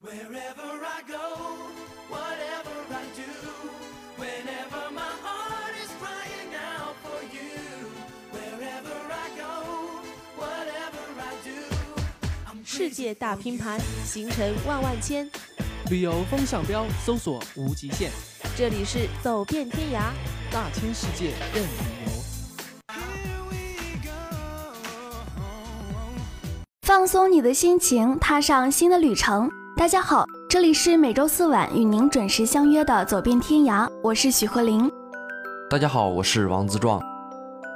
Wherever I go, whatever I do, whenever my heart is crying out for you, wherever I go, whatever I do. 世界大拼盘，行程万万千，旅游风向标搜索无极限。这里是走遍天涯，大千世界任你游。放松你的心情，踏上新的旅程。大家好，这里是每周4晚与您准时相约的走遍天涯，我是许慧玲。大家好，我是王自壮。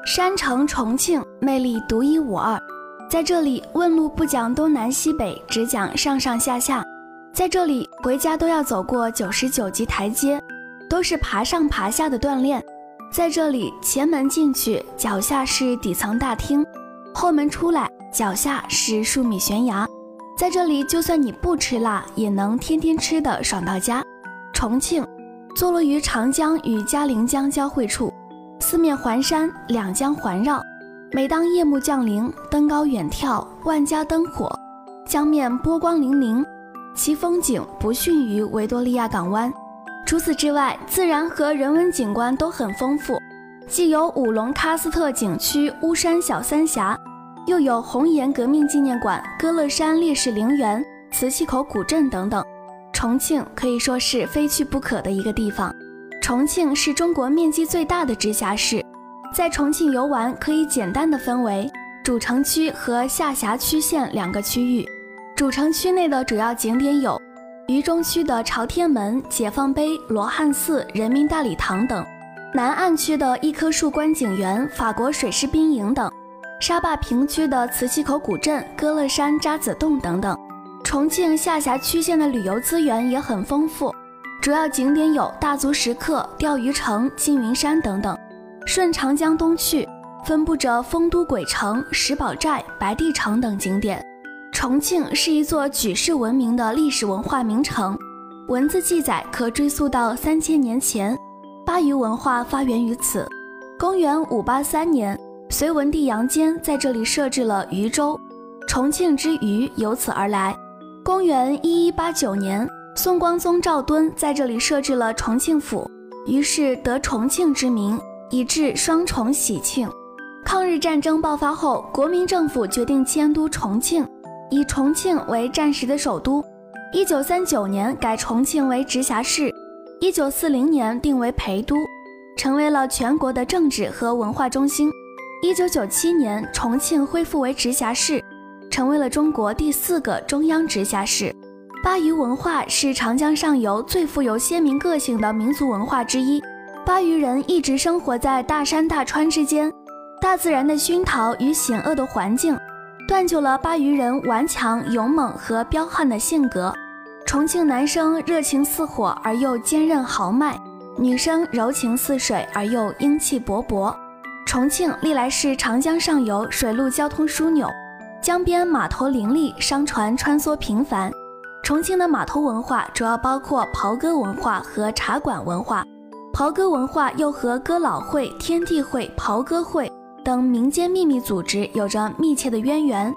山城重庆魅力独一无二，在这里问路不讲东南西北，只讲上上下下。在这里回家都要走过99级台阶，都是爬上爬下的锻炼。在这里前门进去，脚下是底层大厅，后门出来，脚下是数米悬崖。在这里，就算你不吃辣，也能天天吃的爽到家。重庆坐落于长江与嘉陵江交汇处，四面环山，两江环绕。每当夜幕降临，登高远眺，万家灯火，江面波光粼粼，其风景不逊于维多利亚港湾。除此之外，自然和人文景观都很丰富，既有五龙喀斯特景区、巫山小三峡，又有红岩革命纪念馆、歌乐山烈士陵园、磁器口古镇等等。重庆可以说是非去不可的一个地方。重庆是中国面积最大的直辖市，在重庆游玩可以简单的分为主城区和下辖区县两个区域。主城区内的主要景点有渝中区的朝天门、解放碑、罗汉寺、人民大礼堂等，南岸区的一棵树观景园、法国水师兵营等，沙坝坪区的磁器口古镇、歌乐山渣滓洞等等。重庆下辖区县的旅游资源也很丰富，主要景点有大足石刻、钓鱼城、缙云山等等。顺长江东去，分布着丰都鬼城、石堡寨、白帝城等景点。重庆是一座举世闻名的历史文化名城，文字记载可追溯到3000年前，巴渝文化发源于此。公元583年，隋文帝杨坚在这里设置了渝州，重庆之渝由此而来。公元1189年，宋光宗赵惇在这里设置了重庆府，于是得重庆之名，以致双重喜庆。抗日战争爆发后，国民政府决定迁都重庆，以重庆为战时的首都。1939年改重庆为直辖市，1940年定为陪都，成为了全国的政治和文化中心。1997年，重庆恢复为直辖市，成为了中国第4个中央直辖市。巴渝文化是长江上游最富有鲜明个性的民族文化之一。巴渝人一直生活在大山大川之间，大自然的熏陶与险恶的环境，锻就了巴渝人顽强、勇猛和彪悍的性格。重庆男生热情似火而又坚韧豪迈，女生柔情似水而又英气勃勃。重庆历来是长江上游水陆交通枢纽，江边码头林立，商船穿梭频繁。重庆的码头文化主要包括袍哥文化和茶馆文化，袍哥文化又和哥老会、天地会、袍哥会等民间秘密组织有着密切的渊源。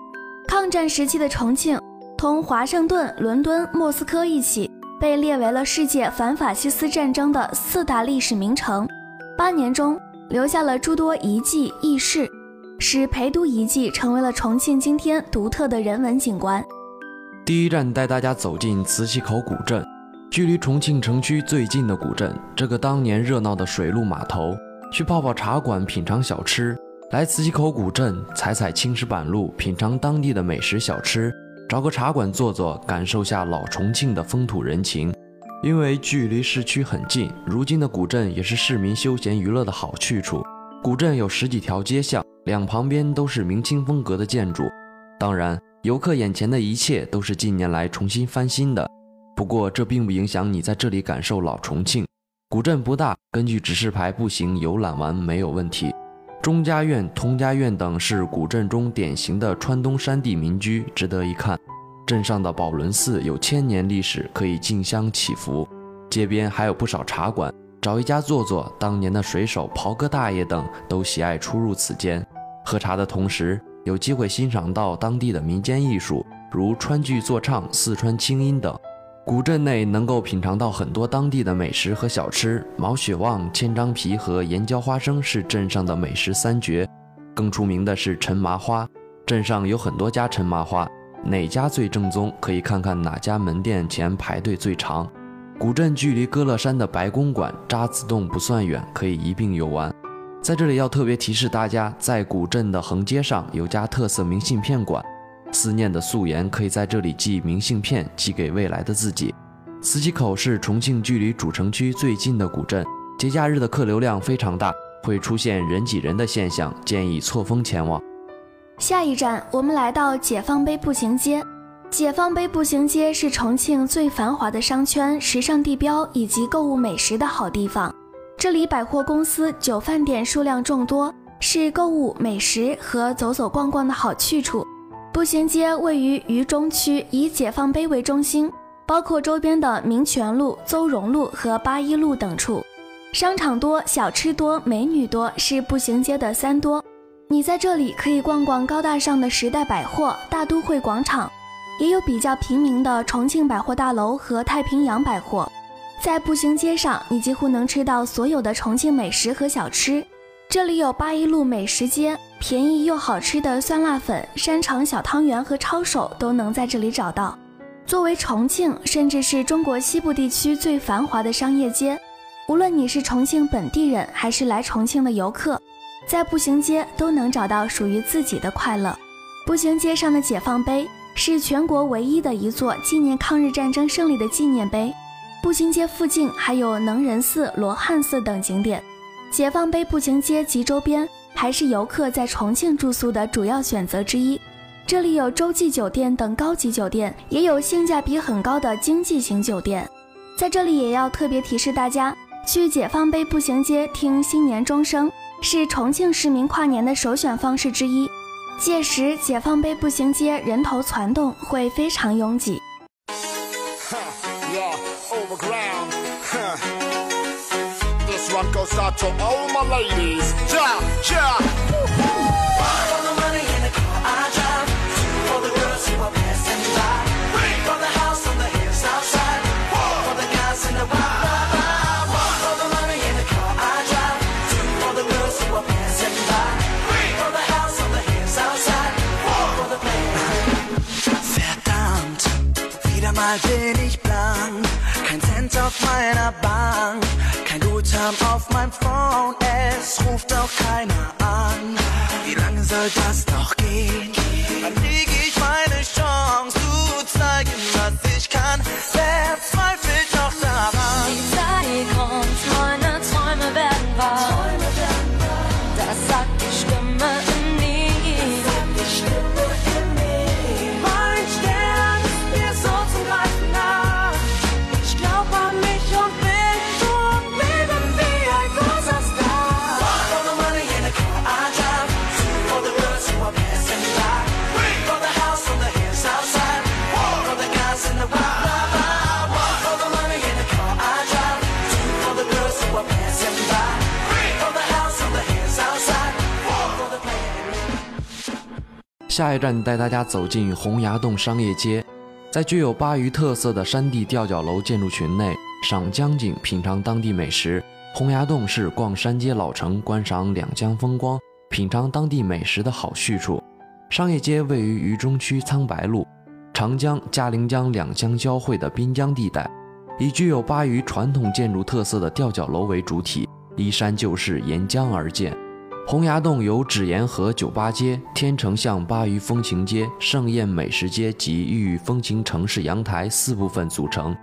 抗战时期的重庆，同华盛顿、伦敦、莫斯科一起，被列为了世界反法西斯战争的4大历史名城。8年中留下了诸多遗迹轶事，使陪都遗迹成为了重庆今天独特的人文景观。第一站带大家走进磁器口古镇，距离重庆城区最近的古镇。这个当年热闹的水陆码头，去泡泡茶馆品尝小吃，来磁器口古镇踩青石板路品尝当地的美食小吃，找个茶馆坐坐，感受下老重庆的风土人情。因为距离市区很近，如今的古镇也是市民休闲娱乐的好去处。古镇有10几条街巷，两旁边都是明清风格的建筑。当然，游客眼前的一切都是近年来重新翻新的，不过这并不影响你在这里感受老重庆。古镇不大，根据指示牌步行游览完没有问题。钟家院、通家院等是古镇中典型的川东山地民居，值得一看。镇上的宝轮寺有1000年历史，可以进香祈福。街边还有不少茶馆，找一家坐坐。当年的水手、袍哥大爷等都喜爱出入此间，喝茶的同时有机会欣赏到当地的民间艺术，如川剧、作唱、四川清音等。古镇内能够品尝到很多当地的美食和小吃，毛血旺、千张皮和岩椒花生是镇上的美食三绝。更出名的是陈麻花，镇上有很多家陈麻花，哪家最正宗，可以看看哪家门店前排队最长。古镇距离歌乐山的白公馆、渣滓洞不算远，可以一并游玩。在这里要特别提示大家，在古镇的横街上有家特色明信片馆，思念的素颜可以在这里寄明信片，寄给未来的自己。磁器口是重庆距离主城区最近的古镇，节假日的客流量非常大，会出现人挤人的现象，建议错峰前往。下一站我们来到解放碑步行街。解放碑步行街是重庆最繁华的商圈、时尚地标以及购物美食的好地方。这里百货公司、酒饭店数量众多，是购物、美食和走走逛逛的好去处。步行街位于渝中区，以解放碑为中心，包括周边的民权路、邹容路和八一路等处。商场多、小吃多、美女多，是步行街的三多。你在这里可以逛逛高大上的时代百货、大都会广场，也有比较平民的重庆百货大楼和太平洋百货。在步行街上，你几乎能吃到所有的重庆美食和小吃。这里有八一路美食街，便宜又好吃的酸辣粉、山肠小汤圆和抄手都能在这里找到。作为重庆，甚至是中国西部地区最繁华的商业街，无论你是重庆本地人还是来重庆的游客，在步行街都能找到属于自己的快乐。步行街上的解放碑是全国唯一的一座纪念抗日战争胜利的纪念碑。步行街附近还有能仁寺、罗汉寺等景点。解放碑步行街及周边还是游客在重庆住宿的主要选择之一。这里有洲际酒店等高级酒店，也有性价比很高的经济型酒店。在这里也要特别提示大家，去解放碑步行街听新年钟声，是重庆市民跨年的首选方式之一。届时解放碑步行街人头攒动，会非常拥挤。One goes out to all my ladies. Ja, ja. All of the money in the car I drive. For the girls who are passing by. For the house on the hills outside. For the guys in the wild. All the money in the car I drive. For the girls who are passing by. For the house on the hills outside. For the players. Verdammt, wieder mal bin ich blank. Kein Cent auf meiner Bank.Kein Guthaben auf meinem Phone, es ruft auch keiner an. Wie lange soll das noch gehen? Dann krieg ich meine Chance zu zeigen, was ich kann. Wer zweifelt noch daran? Die Zeit kommt, meine Träume werden wahr. Das sagt die Stimme in mir. Mein Stern ist mir so zum Greifen nah. Ich glaub an mich und bin so.下一站带大家走进洪崖洞商业街，在具有巴渝特色的山地吊脚楼建筑群内，赏江景、品尝当地美食。洪崖洞是逛山街老城、观赏两江风光、品尝当地美食的好去处。商业街位于渝中区苍白路，长江、嘉陵江两江交汇的滨江地带，以具有巴渝传统建筑特色的吊脚楼为主体，依山就势、沿江而建。洪崖洞有纸盐河酒吧街、天成巷巴渝风情街、盛宴美食街及异域风情城市阳台四部分组成，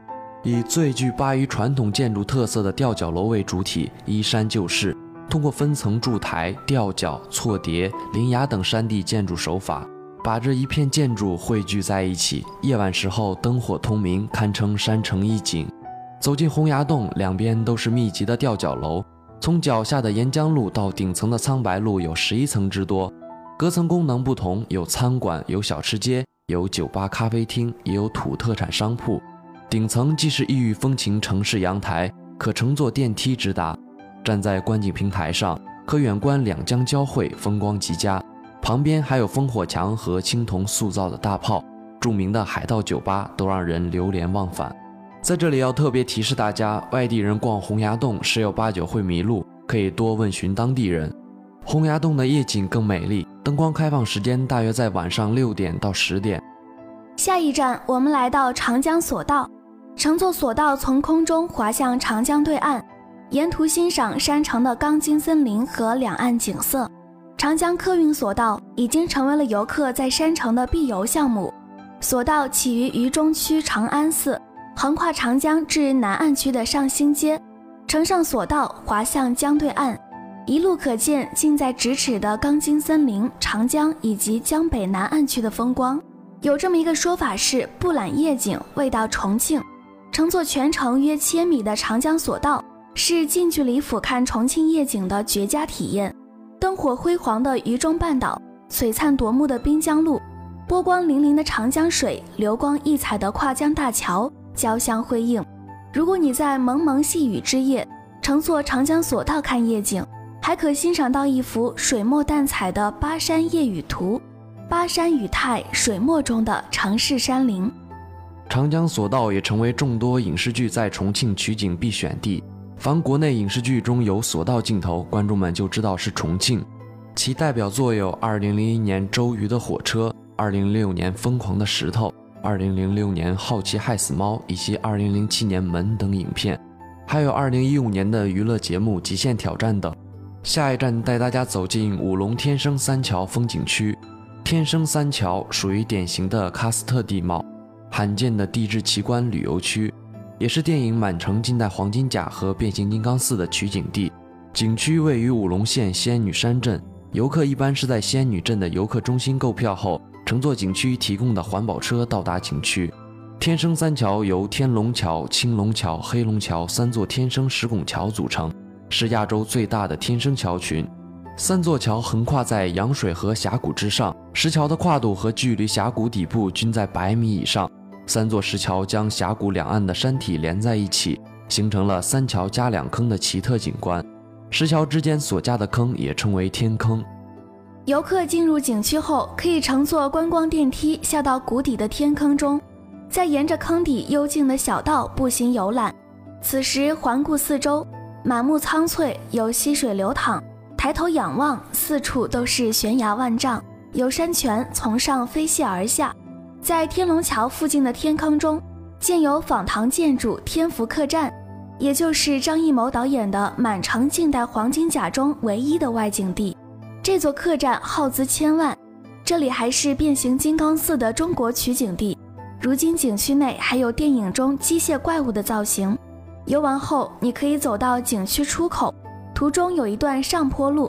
以最具巴渝传统建筑特色的吊脚楼为主体，依山就势，通过分层筑台、吊脚、错叠、临崖等山地建筑手法，把这一片建筑汇聚在一起，夜晚时候灯火通明，堪称山城一景。走进洪崖洞，两边都是密集的吊脚楼，从脚下的沿江路到顶层的苍白路有11层之多，隔层功能不同，有餐馆、有小吃街、有酒吧咖啡厅，也有土特产商铺。顶层既是异域风情城市阳台，可乘坐电梯直达，站在观景平台上可远观两江交汇，风光极佳。旁边还有烽火墙和青铜塑造的大炮，著名的海盗酒吧都让人流连忘返。在这里要特别提示大家，外地人逛洪崖洞十有八九会迷路，可以多问询当地人。洪崖洞的夜景更美丽，灯光开放时间大约在晚上6点到10点。下一站，我们来到长江索道，乘坐索道从空中滑向长江对岸，沿途欣赏山城的钢筋森林和两岸景色。长江客运索道已经成为了游客在山城的必游项目。索道起于渝中区长安寺，横跨长江至南岸区的上新街，乘上索道滑向江对岸，一路可见近在咫尺的钢筋森林、长江以及江北南岸区的风光。有这么一个说法是，不览夜景，未到重庆。乘坐全程约1000米的长江索道，是近距离俯瞰重庆夜景的绝佳体验。灯火辉煌的渝中半岛，璀璨夺目的滨江路，波光粼粼的长江水，流光溢彩的跨江大桥，交相辉映。如果你在蒙蒙细雨之夜乘坐长江索道看夜景，还可欣赏到一幅水墨淡彩的巴山夜雨图，巴山雨态，水墨中的城市山林。长江索道也成为众多影视剧在重庆取景必选地，凡国内影视剧中有索道镜头，观众们就知道是重庆。其代表作有2001年周瑜的火车、2006年疯狂的石头、2006年好奇害死猫以及2007年门等影片，还有2015年的娱乐节目极限挑战等。下一站带大家走进武隆天生三桥风景区。天生三桥属于典型的喀斯特地貌，罕见的地质奇观旅游区，也是电影《满城尽带黄金甲》和《变形金刚4》的取景地。景区位于武隆县仙女山镇，游客一般是在仙女镇的游客中心购票后，乘坐景区提供的环保车到达景区。天生三桥由天龙桥、青龙桥、黑龙桥三座天生石拱桥组成，是亚洲最大的天生桥群。三座桥横跨在羊水河峡谷之上，石桥的跨度和距离峡谷底部均在100米以上。三座石桥将峡谷两岸的山体连在一起，形成了三桥加两坑的奇特景观。石桥之间所加的坑也称为天坑。游客进入景区后，可以乘坐观光电梯下到谷底的天坑中，再沿着坑底幽静的小道步行游览。此时环顾四周，满目苍翠，有溪水流淌，抬头仰望，四处都是悬崖万丈，有山泉从上飞泻而下。在天龙桥附近的天坑中，建有仿唐建筑天福客栈，也就是张艺谋导演的《满城尽带黄金甲》中唯一的外景地。这座客栈耗资1000万，这里还是《变形金刚4》的中国取景地。如今景区内还有电影中机械怪物的造型。游玩后，你可以走到景区出口，途中有一段上坡路，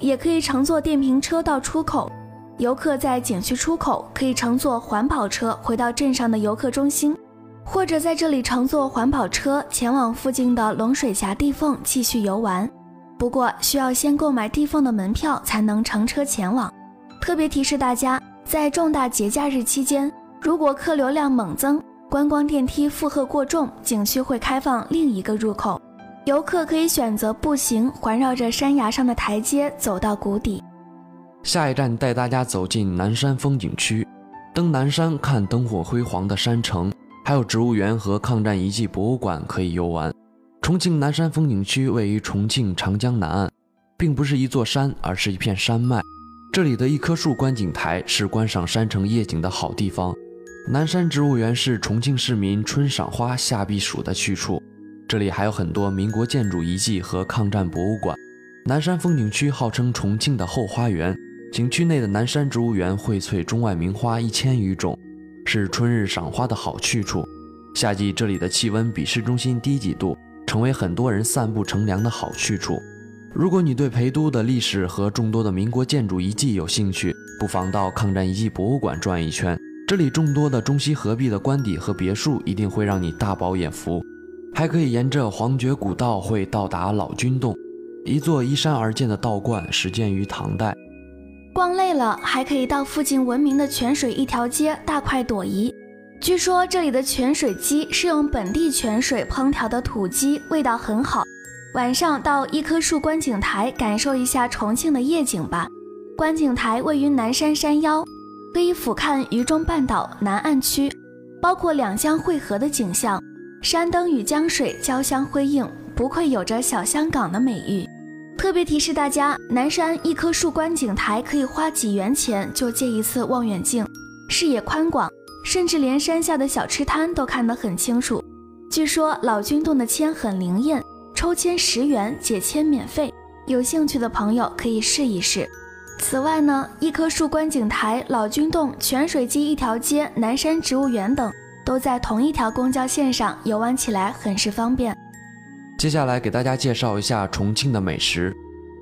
也可以乘坐电瓶车到出口。游客在景区出口可以乘坐环保车回到镇上的游客中心，或者在这里乘坐环保车前往附近的龙水峡地缝继续游玩。不过需要先购买地缝的门票才能乘车前往。特别提示大家，在重大节假日期间，如果客流量猛增，观光电梯负荷过重，景区会开放另一个入口，游客可以选择步行环绕着山崖上的台阶走到谷底。下一站带大家走进南山风景区，登南山看灯火辉煌的山城，还有植物园和抗战遗迹博物馆可以游玩。重庆南山风景区位于重庆长江南岸，并不是一座山，而是一片山脉。这里的一棵树观景台是观赏山城夜景的好地方。南山植物园是重庆市民春赏花夏避暑的去处，这里还有很多民国建筑遗迹和抗战博物馆。南山风景区号称重庆的后花园，景区内的南山植物园荟萃中外名花1000余种，是春日赏花的好去处。夏季这里的气温比市中心低几度，成为很多人散步乘凉的好去处。如果你对陪都的历史和众多的民国建筑遗迹有兴趣，不妨到抗战遗迹博物馆转一圈，这里众多的中西合璧的官邸和别墅一定会让你大饱眼福。还可以沿着黄觉古道会到达老君洞，一座依山而建的道观，始建于唐代。逛累了，还可以到附近闻名的泉水一条街大快朵颐。据说这里的泉水鸡是用本地泉水烹调的土鸡，味道很好。晚上到一棵树观景台感受一下重庆的夜景吧。观景台位于南山山腰，可以俯瞰渝中半岛南岸区，包括两江汇合的景象，山灯与江水交相辉映，不愧有着小香港的美誉。特别提示大家，南山一棵树观景台可以花几元钱就借一次望远镜，视野宽广，甚至连山下的小吃摊都看得很清楚。据说老君洞的签很灵验，抽签10元解签免费，有兴趣的朋友可以试一试。此外呢，一棵树观景台、老君洞、泉水街一条街、南山植物园等都在同一条公交线上，游玩起来很是方便。接下来给大家介绍一下重庆的美食。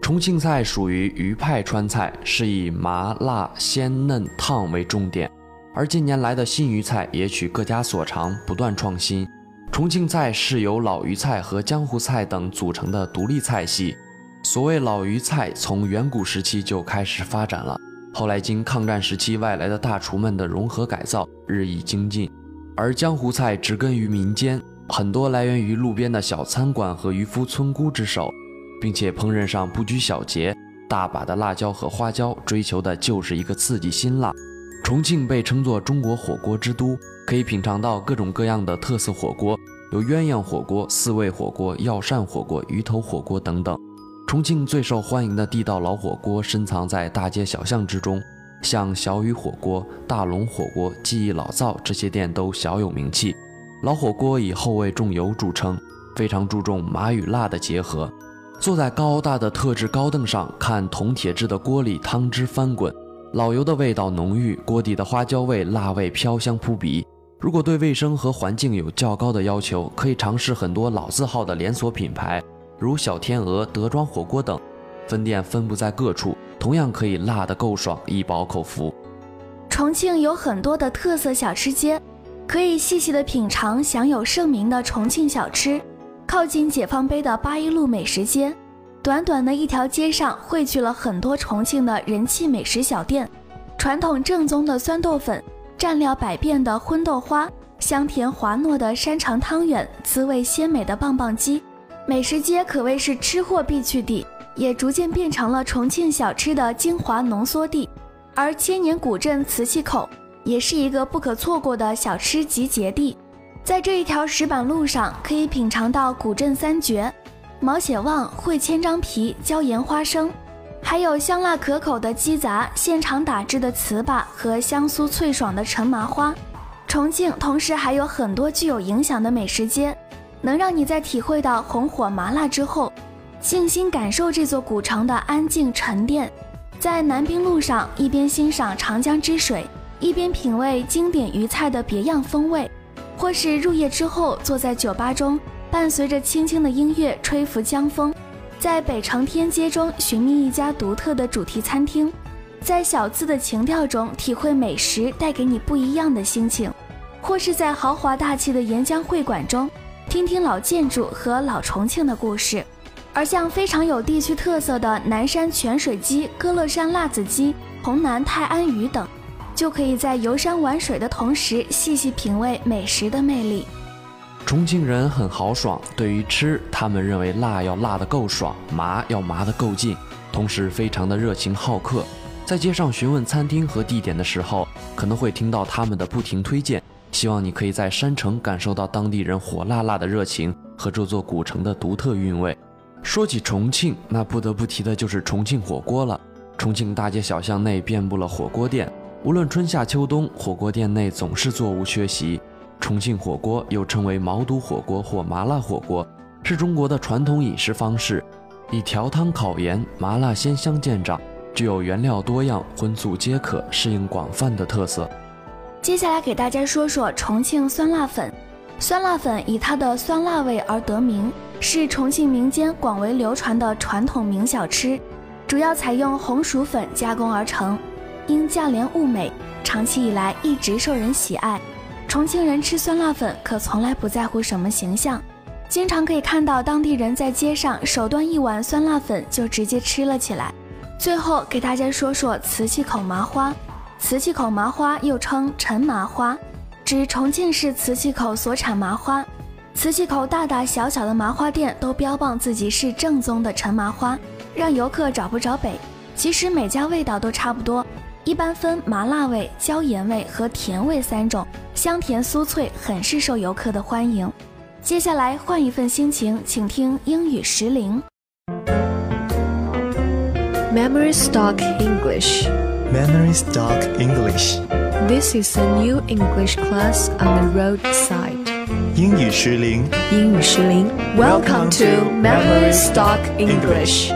重庆菜属于渝派川菜，是以麻辣鲜嫩烫为重点，而近年来的新渝菜也取各家所长，不断创新。重庆菜是由老渝菜和江湖菜等组成的独立菜系。所谓老渝菜，从远古时期就开始发展了，后来经抗战时期外来的大厨们的融合改造，日益精进。而江湖菜植根于民间，很多来源于路边的小餐馆和渔夫村姑之手，并且烹饪上不拘小节，大把的辣椒和花椒，追求的就是一个刺激辛辣。重庆被称作中国火锅之都，可以品尝到各种各样的特色火锅，有鸳鸯火锅、四味火锅、药膳火锅、鱼头火锅等等。重庆最受欢迎的地道老火锅深藏在大街小巷之中，像小雨火锅、大龙火锅、记忆老灶这些店都小有名气。老火锅以后味重油著称，非常注重麻与辣的结合。坐在高大的特制高凳上，看铜铁制的锅里汤汁翻滚，老油的味道浓郁，锅底的花椒味、辣味飘香扑鼻。如果对卫生和环境有较高的要求，可以尝试很多老字号的连锁品牌，如小天鹅、德庄火锅等，分店分布在各处，同样可以辣得够爽，一饱口福。重庆有很多的特色小吃街，可以细细的品尝享有盛名的重庆小吃。靠近解放碑的八一路美食街，短短的一条街上汇聚了很多重庆的人气美食小店，传统正宗的酸豆粉，蘸料百变的荤豆花，香甜滑糯的山肠汤圆，滋味鲜美的棒棒鸡。美食街可谓是吃货必去地，也逐渐变成了重庆小吃的精华浓缩地。而千年古镇磁器口也是一个不可错过的小吃集结地。在这一条石板路上，可以品尝到古镇三绝：毛血旺、烩千张皮、椒盐花生，还有香辣可口的鸡杂、现场打制的糍粑和香酥脆爽的陈麻花。重庆同时还有很多具有影响的美食街，能让你在体会到红火麻辣之后，静心感受这座古城的安静沉淀。在南滨路上，一边欣赏长江之水，一边品味经典渝菜的别样风味，或是入夜之后坐在酒吧中，伴随着轻轻的音乐吹拂江风，在北城天街中寻觅一家独特的主题餐厅，在小资的情调中体会美食带给你不一样的心情，或是在豪华大气的沿江会馆中听听老建筑和老重庆的故事。而像非常有地区特色的南山泉水鸡、歌乐山辣子鸡、洪南泰安鱼等，就可以在游山玩水的同时细细品味美食的魅力。重庆人很豪爽，对于吃，他们认为辣要辣得够爽，麻要麻得够劲，同时非常的热情好客。在街上询问餐厅和地点的时候，可能会听到他们的不停推荐，希望你可以在山城感受到当地人火辣辣的热情和这座古城的独特韵味。说起重庆，那不得不提的就是重庆火锅了。重庆大街小巷内遍布了火锅店，无论春夏秋冬，火锅店内总是座无缺席。重庆火锅又称为毛肚火锅或麻辣火锅，是中国的传统饮食方式，以调汤烤盐、麻辣鲜香见长，具有原料多样、荤素皆可、适应广泛的特色。接下来给大家说说重庆酸辣粉。酸辣粉以它的酸辣味而得名，是重庆民间广为流传的传统名小吃，主要采用红薯粉加工而成，因价廉物美，长期以来一直受人喜爱。重庆人吃酸辣粉可从来不在乎什么形象，经常可以看到当地人在街上手端一碗酸辣粉就直接吃了起来。最后给大家说说磁器口麻花。磁器口麻花又称陈麻花，指重庆市磁器口所产麻花。磁器口大大小小的麻花店都标榜自己是正宗的陈麻花，让游客找不着北。其实每家味道都差不多，一般分麻辣味、椒盐味和甜味3种，香甜酥脆，很是受游客的欢迎。接下来换一份心情，请听英语时铃。Memories Talk English. Memories Talk English. This is a new English class on the roadside. 英语时铃，英语时铃。Welcome to Memories Talk English.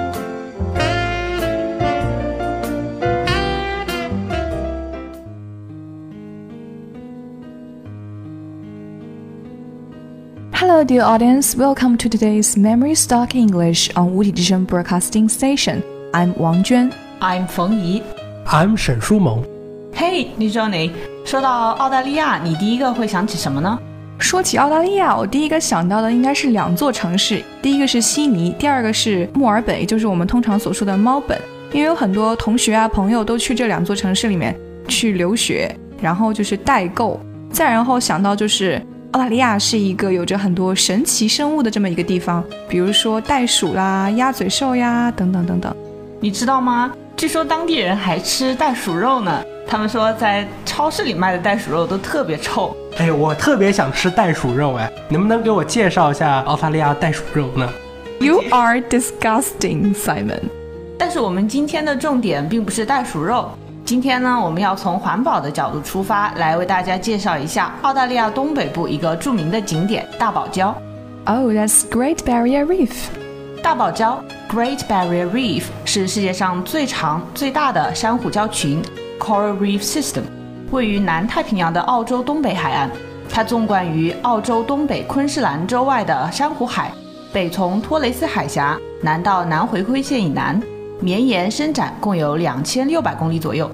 Dear audience, welcome to today's Memories Talk English on 五体之声 Broadcasting Station. I'm Wang娟. I'm 冯仪. I'm 沈舒蒙. Hey, 李 Johnny, 说到澳大利亚，你第一个会想起什么呢？说起澳大利亚，我第一个想到的应该是两座城市，第一个是悉尼，第二个是墨尔本，也就是我们通常所说的猫本。因为有很多同学啊、朋友都去这两座城市里面去留学，然后就是代购，再然后想到就是。澳大利亚是一个有着很多神奇生物的这么一个地方，比如说袋鼠啦、鸭嘴兽呀，等等等等。你知道吗？据说当地人还吃袋鼠肉呢。他们说在超市里卖的袋鼠肉都特别臭。哎，我特别想吃袋鼠肉哎，能不能给我介绍一下澳大利亚袋鼠肉呢 ？You are disgusting, Simon. 但是我们今天的重点并不是袋鼠肉。今天呢，我们要从环保的角度出发，来为大家介绍一下澳大利亚东北部一个著名的景点——大堡礁。Oh, that's Great Barrier Reef. 大堡礁 Great Barrier Reef 是世界上最长、最大的珊瑚礁群 Coral Reef System， 位于南太平洋的澳洲东北海岸。它纵贯于澳洲东北昆士兰州外的珊瑚海，北从托雷斯海峡，南到南回归线以南。绵延伸展共有2600公里左右，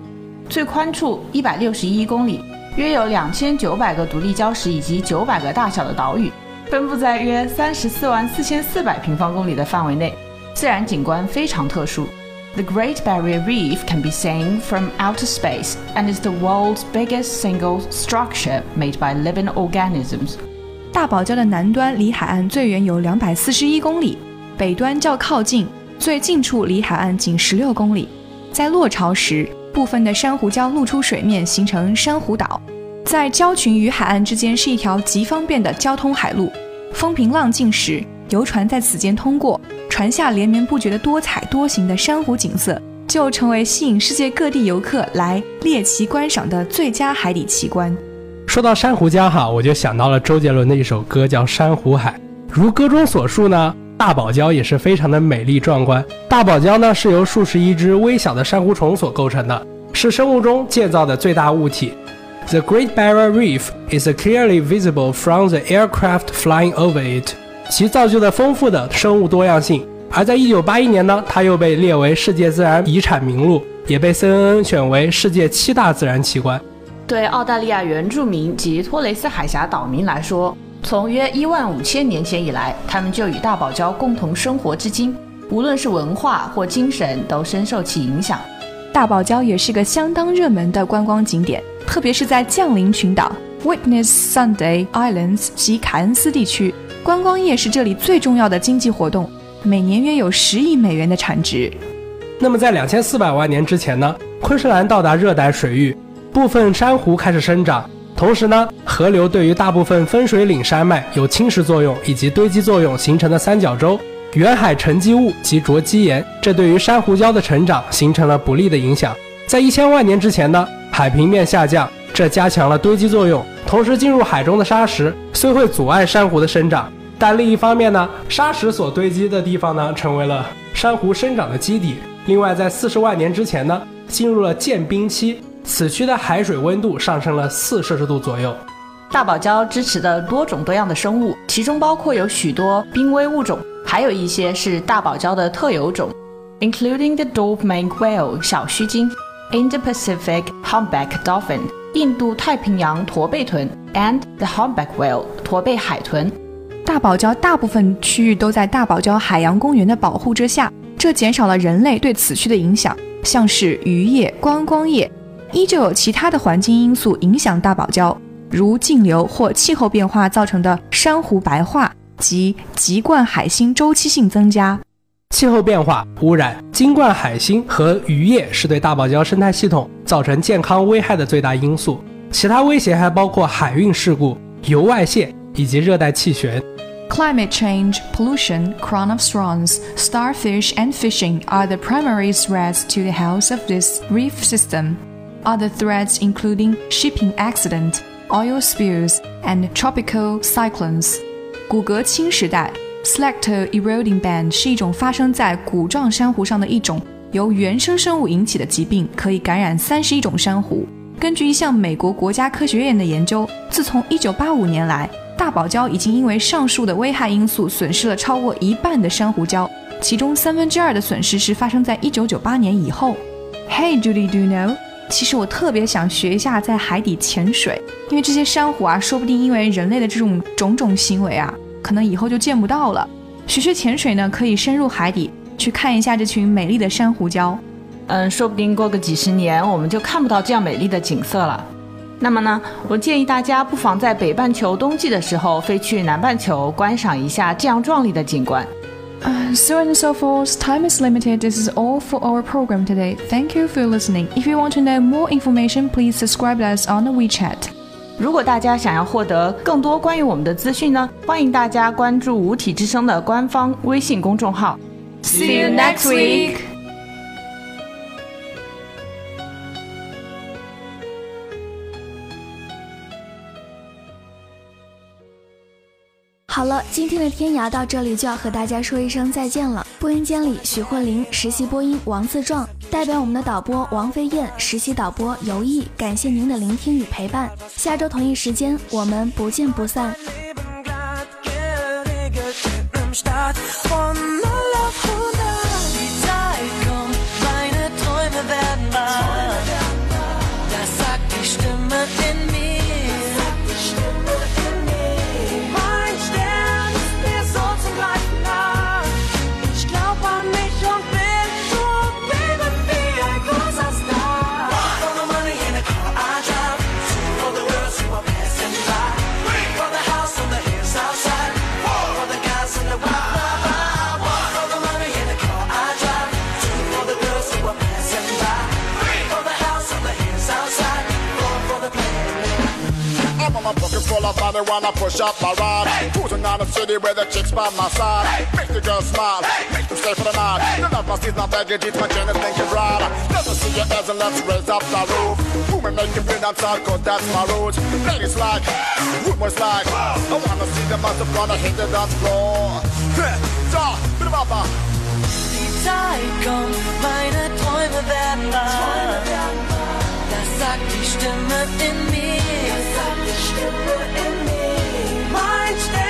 最宽处161公里，约有2900个独立礁石以及900个大小的岛屿，分布在约344400平方公里的范围内。自然景观非常特殊。The Great Barrier Reef can be seen from outer space and is the world's biggest single structure made by living organisms. 大堡礁的南端离海岸最远有241公里，北端较靠近。最近处离海岸仅16公里，在落潮时，部分的珊瑚礁露出水面，形成珊瑚岛。在礁群与海岸之间是一条极方便的交通海路，风平浪静时，游船在此间通过，船下连绵不绝的多彩多形的珊瑚景色，就成为吸引世界各地游客来猎奇观赏的最佳海底奇观。说到珊瑚礁哈，我就想到了周杰伦的一首歌叫《珊瑚海》，如歌中所述呢。大堡礁也是非常的美丽壮观。大堡礁呢是由数十只微小的珊瑚虫所构成的，是生物钟建造的最大物体。The Great Barrier Reef is clearly visible from the aircraft flying over it. 其造就的丰富的生物多样性。而在1981年呢，它又被列为世界自然遗产名录，也被 CNN 选为世界7大自然奇观。对澳大利亚原住民及托雷斯海峡岛民来说，从约15000年前以来，他们就与大堡礁共同生活至今，无论是文化或精神都深受其影响。大堡礁也是个相当热门的观光景点，特别是在降临群岛 Witness Sunday Islands 及凯恩斯地区，观光业是这里最重要的经济活动，每年约有10亿美元的产值。那么在2400万年之前呢，昆士兰到达热带水域，部分珊瑚开始生长，同时呢，河流对于大部分分水岭山脉有侵蚀作用以及堆积作用形成的三角洲、远海沉积物及浊基岩，这对于珊瑚礁的成长形成了不利的影响。在1000万年之前呢，海平面下降，这加强了堆积作用。同时，进入海中的沙石虽会阻碍珊瑚的生长，但另一方面呢，沙石所堆积的地方呢，成为了珊瑚生长的基底。另外，在40万年之前呢，进入了建冰期。此区的海水温度上升了4摄氏度左右。大堡礁支持的多种多样的生物，其中包括有许多濒危物种，还有一些是大堡礁的特有种 including the Dolphin Whale 小须鲸 Indo-Pacific Humpback Dolphin 印度太平洋驼背豚 and the Humpback Whale 驼背海豚。大堡礁大部分区域都在大堡礁海洋公园的保护之下，这减少了人类对此区的影响，像是渔业、观光业。依旧有其他的环境因素影响大堡礁，如径流或气候变化造成的珊瑚白化及籍贯海星周期性增加。气候变化、污染、籍贯海星和渔业是对大堡礁生态系统造成健康危害的最大因素。其他威胁还包括海运事故、油外泄以及热带气旋。Climate change, pollution, crown of prawns, starfish, and fishing are the primary threats to the health of this reef system. Other threats including shipping accident, oil spills, and tropical cyclones. 骨骼清时代 Selector eroding band 是一种发生在骨状珊瑚上的一种由原生生物引起的疾病，可以感染31种珊瑚。根据一项美国国家科学院的研究，自从1985年来，大堡礁已经因为上述的危害因素损失了超过一半的珊瑚礁，其中2/3的损失是发生在1998年以后。Hey Judy, do you know? 其实我特别想学一下在海底潜水，因为这些珊瑚啊，说不定因为人类的这种种行为啊，可能以后就见不到了。学学潜水呢，可以深入海底去看一下这群美丽的珊瑚礁。说不定过个几十年我们就看不到这样美丽的景色了。那么呢，我建议大家不妨在北半球冬季的时候飞去南半球观赏一下这样壮丽的景观。So and so forth, time is limited. This is all for our program today. Thank you for listening. If you want to know more information, please subscribe us on the WeChat. 如果大家想要获得更多关于我们的资讯呢，欢迎大家关注五体之声的官方微信公众号。See you next week!好了，今天的天涯到这里就要和大家说一声再见了。播音间里许慧玲，实习播音王自壮，代表我们的导播王飞燕，实习导播尤毅，感谢您的聆听与陪伴。下周同一时间，我们不见不散。Full of money, wanna push up my rod. Hey. Cruising on the city with the chicks by my side. Hey. Make the girls smile, hey. Make them stay for the night. Hey. The love my seats, my baggage, eat my gin and think it's right. Never see your as unless you raise up the roof. Women make you feel outside, cause that's my route. Ladies like, rumors like, I wanna see them out the front, I hit the dance floor. Da, bin Papa. Die Zeit kommt, meine Träume werden wahr. Das sagt die Stimme in mir. Das sagt die Stimme in mir. Mein Stern.